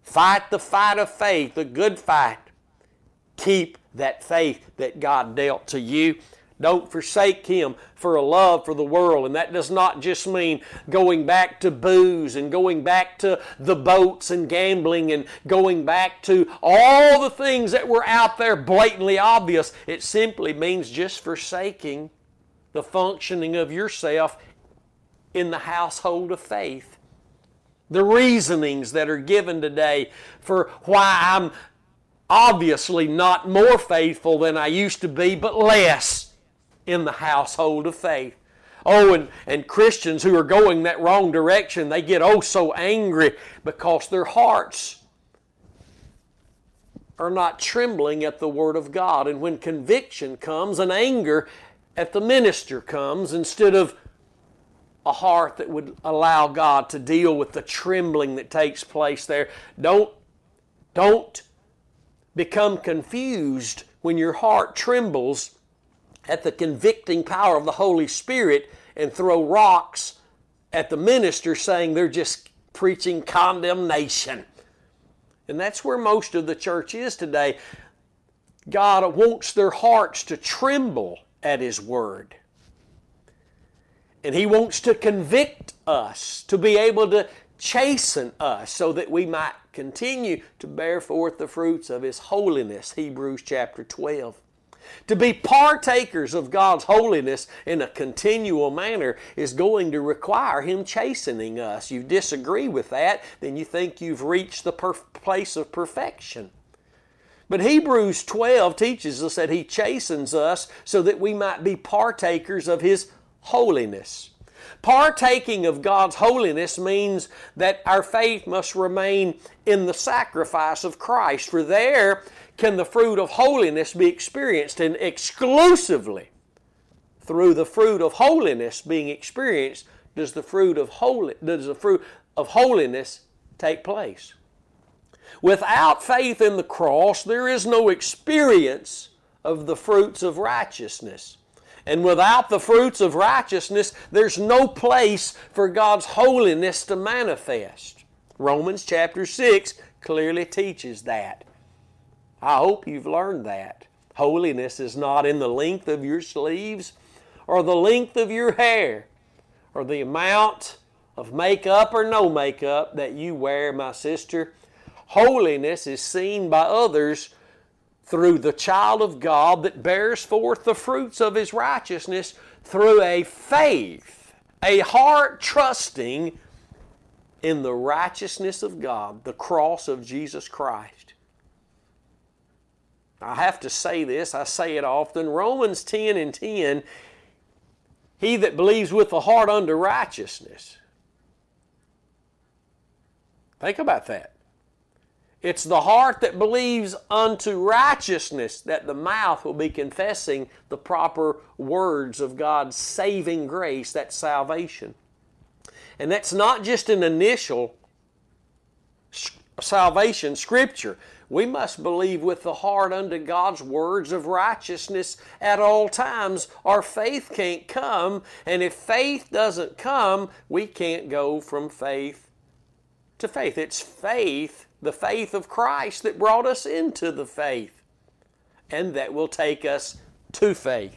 Fight the fight of faith, the good fight. Keep that faith that God dealt to you. Don't forsake Him for a love for the world. And that does not just mean going back to booze and going back to the boats and gambling and going back to all the things that were out there blatantly obvious. It simply means just forsaking the functioning of yourself in the household of faith. The reasonings that are given today for why I'm obviously not more faithful than I used to be, but less in the household of faith. Oh, and Christians who are going that wrong direction, they get oh so angry because their hearts are not trembling at the Word of God. And when conviction comes and anger at the minister comes, instead of a heart that would allow God to deal with the trembling that takes place there. Don't become confused when your heart trembles at the convicting power of the Holy Spirit and throw rocks at the minister saying they're just preaching condemnation. And that's where most of the church is today. God wants their hearts to tremble at His Word. And He wants to convict us, to be able to chasten us so that we might continue to bear forth the fruits of His holiness, Hebrews chapter 12. To be partakers of God's holiness in a continual manner is going to require Him chastening us. You disagree with that, then you think you've reached the place of perfection. But Hebrews 12 teaches us that He chastens us so that we might be partakers of His holiness. Partaking of God's holiness means that our faith must remain in the sacrifice of Christ, for there can the fruit of holiness be experienced, and exclusively through the fruit of holiness being experienced does the fruit of holiness take place. Without faith in the cross, there is no experience of the fruits of righteousness. And without the fruits of righteousness, there's no place for God's holiness to manifest. Romans chapter 6 clearly teaches that. I hope you've learned that. Holiness is not in the length of your sleeves or the length of your hair or the amount of makeup or no makeup that you wear, my sister. Holiness is seen by others through the child of God that bears forth the fruits of His righteousness through a faith, a heart trusting in the righteousness of God, the cross of Jesus Christ. I have to say this, I say it often, Romans 10:10, he that believes with the heart unto righteousness. Think about that. It's the heart that believes unto righteousness that the mouth will be confessing the proper words of God's saving grace, that's salvation. And that's not just an initial salvation scripture. We must believe with the heart unto God's words of righteousness at all times. Our faith can't come, and if faith doesn't come, we can't go from faith to faith. It's faith, the faith of Christ that brought us into the faith and that will take us to faith.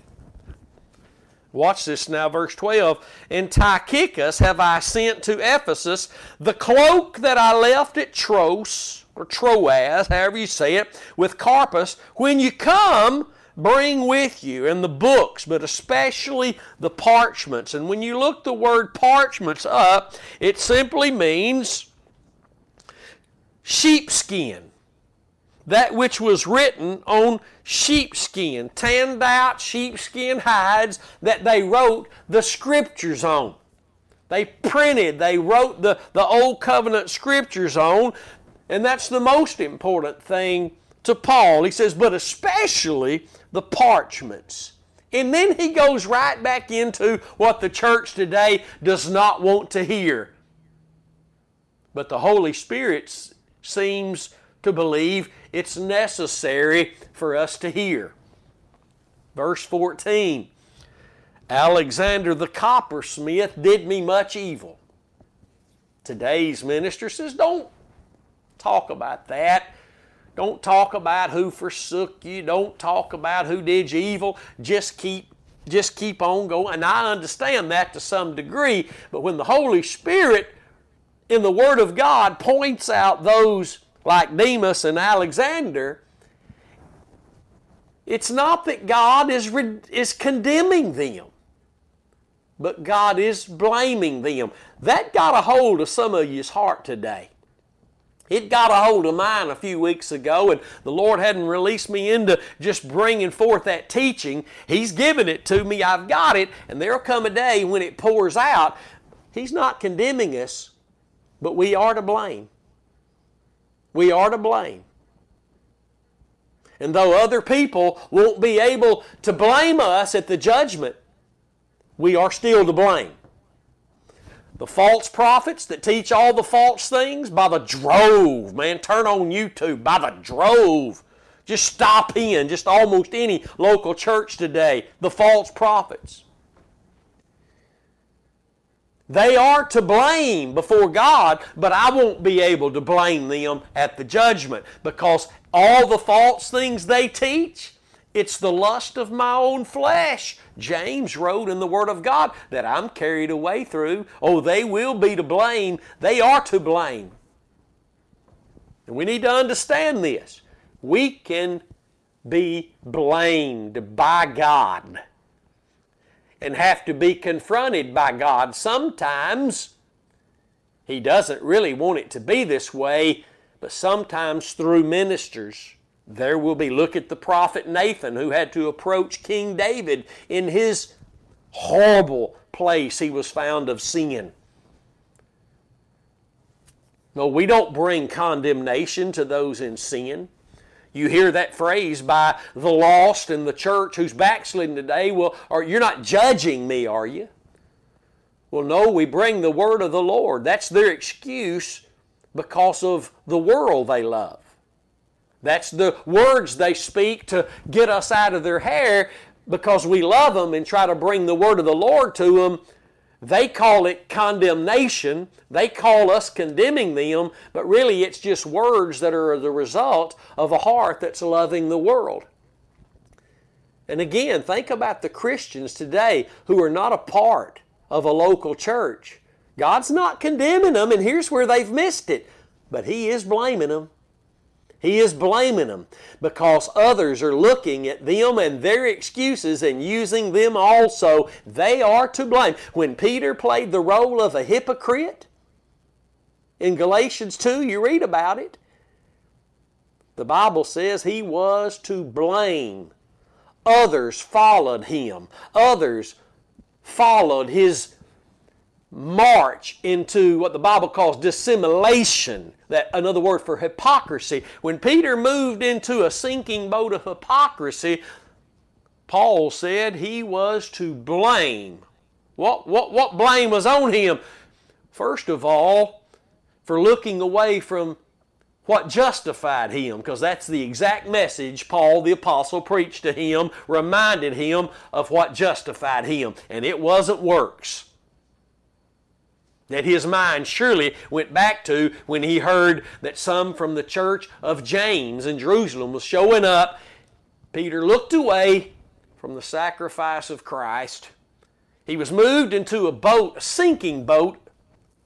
Watch this now, verse 12. And Tychicus have I sent to Ephesus, the cloak that I left at Troas, however you say it, with Carpus. When you come, bring with you, and the books, but especially the parchments. And when you look the word parchments up, it simply means sheepskin, that which was written on sheepskin, tanned out sheepskin hides that they wrote the Scriptures on. They printed, they wrote the Old Covenant Scriptures on, and that's the most important thing to Paul. He says, but especially the parchments. And then he goes right back into what the church today does not want to hear. But the Holy Spirit's seems to believe it's necessary for us to hear. Verse 14, Alexander the coppersmith did me much evil. Today's minister says, don't talk about that. Don't talk about who forsook you. Don't talk about who did you evil. Just keep just keep on going. And I understand that to some degree, but when the Holy Spirit in the Word of God points out those like Demas and Alexander, it's not that God is condemning them, but God is blaming them. That got a hold of some of you's heart today. It got a hold of mine a few weeks ago, and the Lord hadn't released me into just bringing forth that teaching. He's given it to me. I've got it, and there'll come a day when it pours out. He's not condemning us, but we are to blame. We are to blame. And though other people won't be able to blame us at the judgment, we are still to blame. The false prophets that teach all the false things by the drove. Man, turn on YouTube, by the drove. Just stop in, just almost any local church today. The false prophets. They are to blame before God, but I won't be able to blame them at the judgment because all the false things they teach, it's the lust of my own flesh. James wrote in the Word of God that I'm carried away through. Oh, they will be to blame. They are to blame. And we need to understand this. We can be blamed by God and have to be confronted by God. Sometimes He doesn't really want it to be this way, but sometimes through ministers, there will be. Look at the prophet Nathan, who had to approach King David in his horrible place he was found of sin. No, we don't bring condemnation to those in sin. You hear that phrase by the lost in the church who's backslidden today. Well, or you're not judging me, are you? Well, no, we bring the word of the Lord. That's their excuse because of the world they love. That's the words they speak to get us out of their hair because we love them and try to bring the word of the Lord to them. They call it condemnation. They call us condemning them, but really it's just words that are the result of a heart that's loving the world. And again, think about the Christians today who are not a part of a local church. God's not condemning them, and here's where they've missed it, but He is blaming them. He is blaming them because others are looking at them and their excuses and using them also. They are to blame. When Peter played the role of a hypocrite, in Galatians 2, you read about it. The Bible says he was to blame. Others followed him. Others followed his march into what the Bible calls dissimulation. That another word for hypocrisy. When Peter moved into a sinking boat of hypocrisy, Paul said he was to blame. What blame was on him? First of all, for looking away from what justified him, because that's the exact message Paul the apostle preached to him, reminded him of what justified him, and it wasn't works. That his mind surely went back to when he heard that some from the church of James in Jerusalem was showing up. Peter looked away from the sacrifice of Christ. He was moved into a boat, a sinking boat,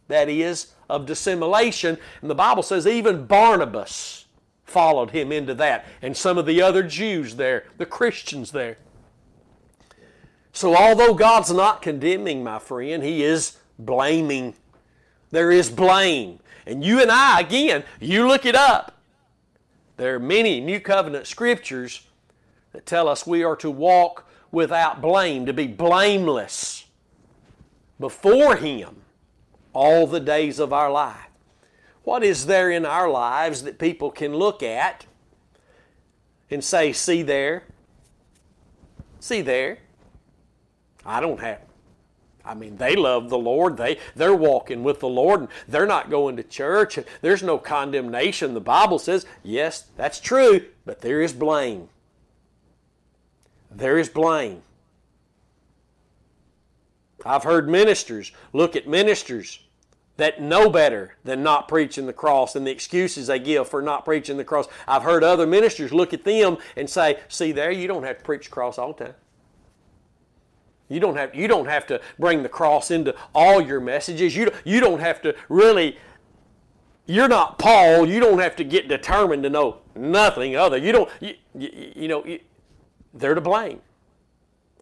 that is, of dissimulation. And the Bible says even Barnabas followed him into that, and some of the other Jews there, the Christians there. So although God's not condemning, my friend, He is blaming. There is blame. And you and I, again, you look it up. There are many New Covenant scriptures that tell us we are to walk without blame, to be blameless before Him all the days of our life. What is there in our lives that people can look at and say, see there, I don't have it. I mean, they love the Lord. They're walking with the Lord, and they're not going to church. There's no condemnation. The Bible says, yes, that's true, but there is blame. There is blame. I've heard ministers look at ministers that know better than not preaching the cross and the excuses they give for not preaching the cross. I've heard other ministers look at them and say, see there, you don't have to preach the cross all the time. You don't have to bring the cross into all your messages. You don't have to really. You're not Paul. You don't have to get determined to know nothing other. They're to blame.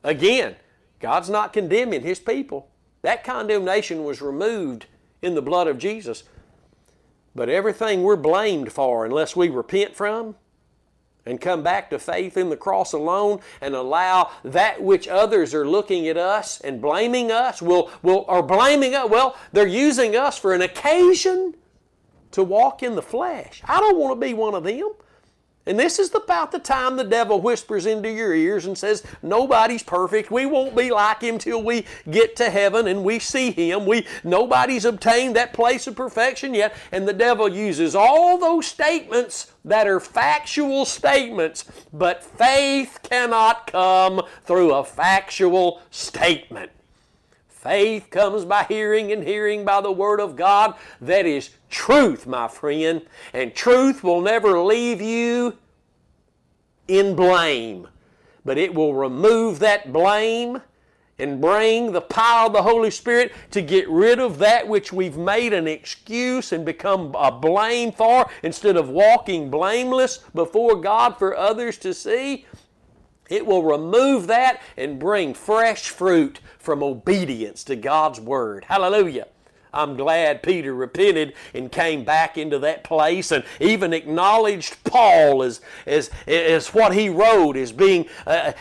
Again, God's not condemning His people. That condemnation was removed in the blood of Jesus. But everything we're blamed for, unless we repent from and come back to faith in the cross alone and allow that which others are looking at us and blaming us, they're using us for an occasion to walk in the flesh. I don't want to be one of them. And this is about the time the devil whispers into your ears and says, nobody's perfect. We won't be like him till we get to heaven and we see him. Nobody's obtained that place of perfection yet. And the devil uses all those statements that are factual statements, but faith cannot come through a factual statement. Faith comes by hearing, and hearing by the Word of God. That is truth, my friend. And truth will never leave you in blame. But it will remove that blame and bring the power of the Holy Spirit to get rid of that which we've made an excuse and become a blame for, instead of walking blameless before God for others to see. It will remove that and bring fresh fruit from obedience to God's Word. Hallelujah. I'm glad Peter repented and came back into that place and even acknowledged Paul as what he wrote as being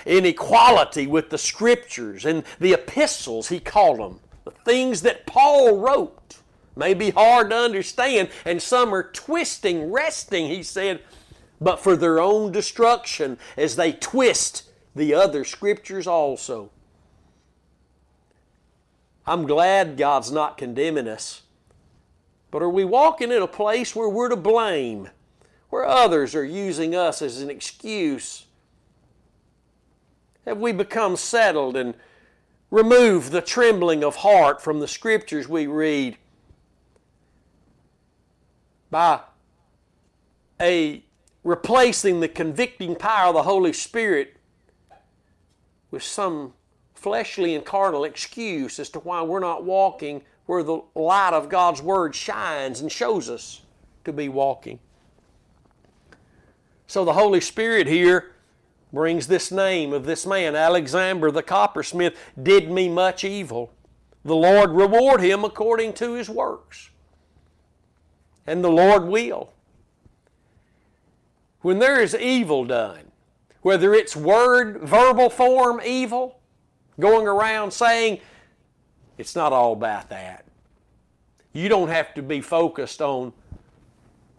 in equality with the Scriptures and the epistles, he called them. The things that Paul wrote may be hard to understand, and some are twisting, wresting, he said, but for their own destruction, as they twist the other Scriptures also. I'm glad God's not condemning us. But are we walking in a place where we're to blame, where others are using us as an excuse? Have we become settled and removed the trembling of heart from the Scriptures we read by replacing the convicting power of the Holy Spirit with some fleshly and carnal excuse as to why we're not walking where the light of God's Word shines and shows us to be walking? So the Holy Spirit here brings this name of this man, Alexander the coppersmith, did me much evil. The Lord reward him according to his works. And the Lord will. When there is evil done, whether it's verbal form evil, going around saying, it's not all about that. You don't have to be focused on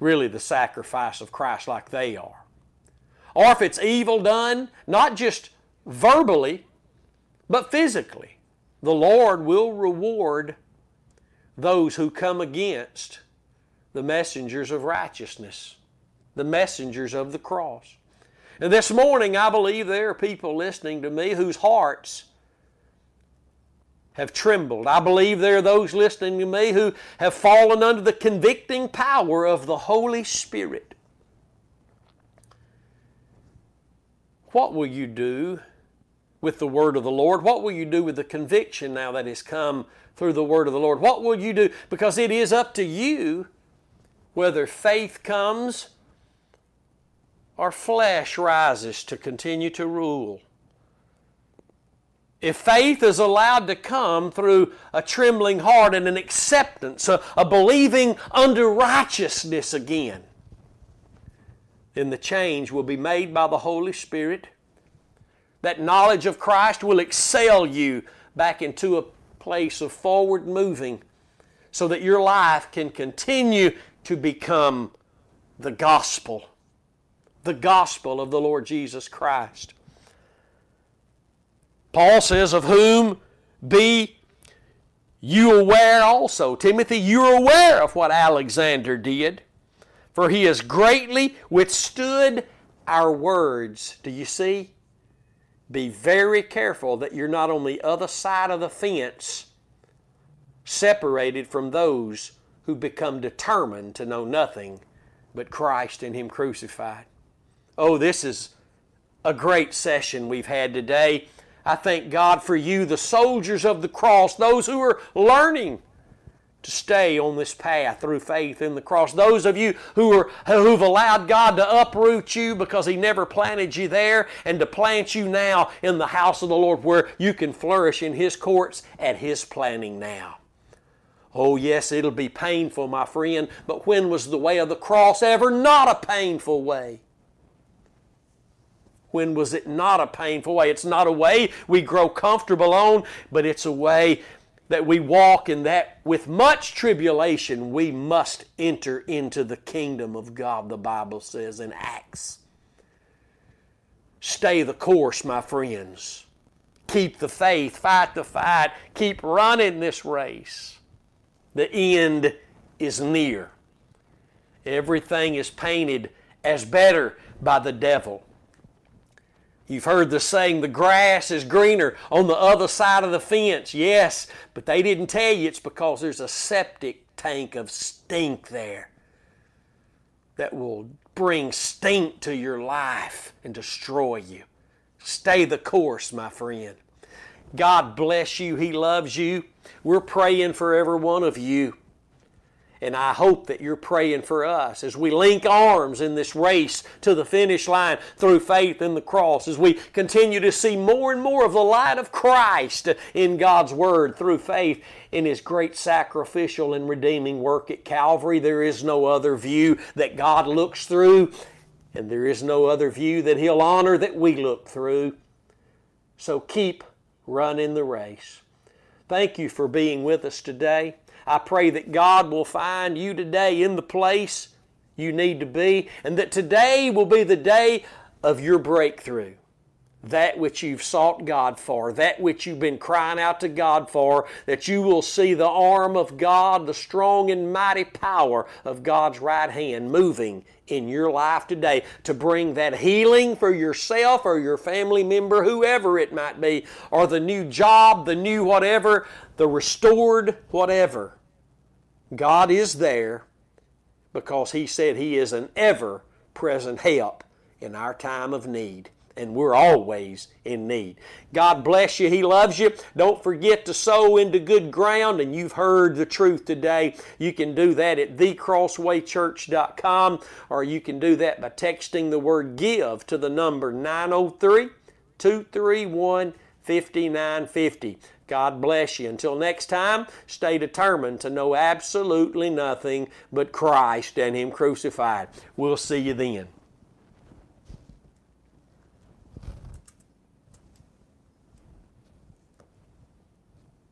really the sacrifice of Christ like they are. Or if it's evil done, not just verbally, but physically, the Lord will reward those who come against the messengers of righteousness, the messengers of the cross. And this morning, I believe there are people listening to me whose hearts have trembled. I believe there are those listening to me who have fallen under the convicting power of the Holy Spirit. What will you do with the Word of the Lord? What will you do with the conviction now that has come through the Word of the Lord? What will you do? Because it is up to you whether faith comes or flesh rises to continue to rule. If faith is allowed to come through a trembling heart and an acceptance, a believing under righteousness again, then the change will be made by the Holy Spirit. That knowledge of Christ will excel you back into a place of forward moving so that your life can continue to become the gospel. The gospel of the Lord Jesus Christ. Paul says, of whom be you aware also. Timothy, you're aware of what Alexander did, for he has greatly withstood our words. Do you see? Be very careful that you're not on the other side of the fence, separated from those who become determined to know nothing but Christ and Him crucified. Oh, this is a great session we've had today. I thank God for you, the soldiers of the cross, those who are learning to stay on this path through faith in the cross. Those of you who've allowed God to uproot you because He never planted you there, and to plant you now in the house of the Lord where you can flourish in His courts at His planting now. Oh yes, it'll be painful, my friend, but when was the way of the cross ever not a painful way? When was it not a painful way? It's not a way we grow comfortable on, but it's a way that we walk, in that with much tribulation we must enter into the kingdom of God, the Bible says in Acts. Stay the course, my friends. Keep the faith, fight the fight, keep running this race. The end is near. Everything is painted as better by the devil. You've heard the saying, the grass is greener on the other side of the fence. Yes, but they didn't tell you it's because there's a septic tank of stink there that will bring stink to your life and destroy you. Stay the course, my friend. God bless you. He loves you. We're praying for every one of you. And I hope that you're praying for us as we link arms in this race to the finish line through faith in the cross, as we continue to see more and more of the light of Christ in God's Word through faith in His great sacrificial and redeeming work at Calvary. There is no other view that God looks through, and there is no other view that He'll honor that we look through. So keep running the race. Thank you for being with us today. I pray that God will find you today in the place you need to be, and that today will be the day of your breakthrough. That which you've sought God for, that which you've been crying out to God for, that you will see the arm of God, the strong and mighty power of God's right hand moving in your life today to bring that healing for yourself or your family member, whoever it might be, or the new job, the new whatever, the restored whatever. God is there because He said He is an ever-present help in our time of need. And we're always in need. God bless you. He loves you. Don't forget to sow into good ground, and you've heard the truth today. You can do that at thecrosswaychurch.com, or you can do that by texting the word GIVE to the number 903-231-5950. God bless you. Until next time, stay determined to know absolutely nothing but Christ and Him crucified. We'll see you then.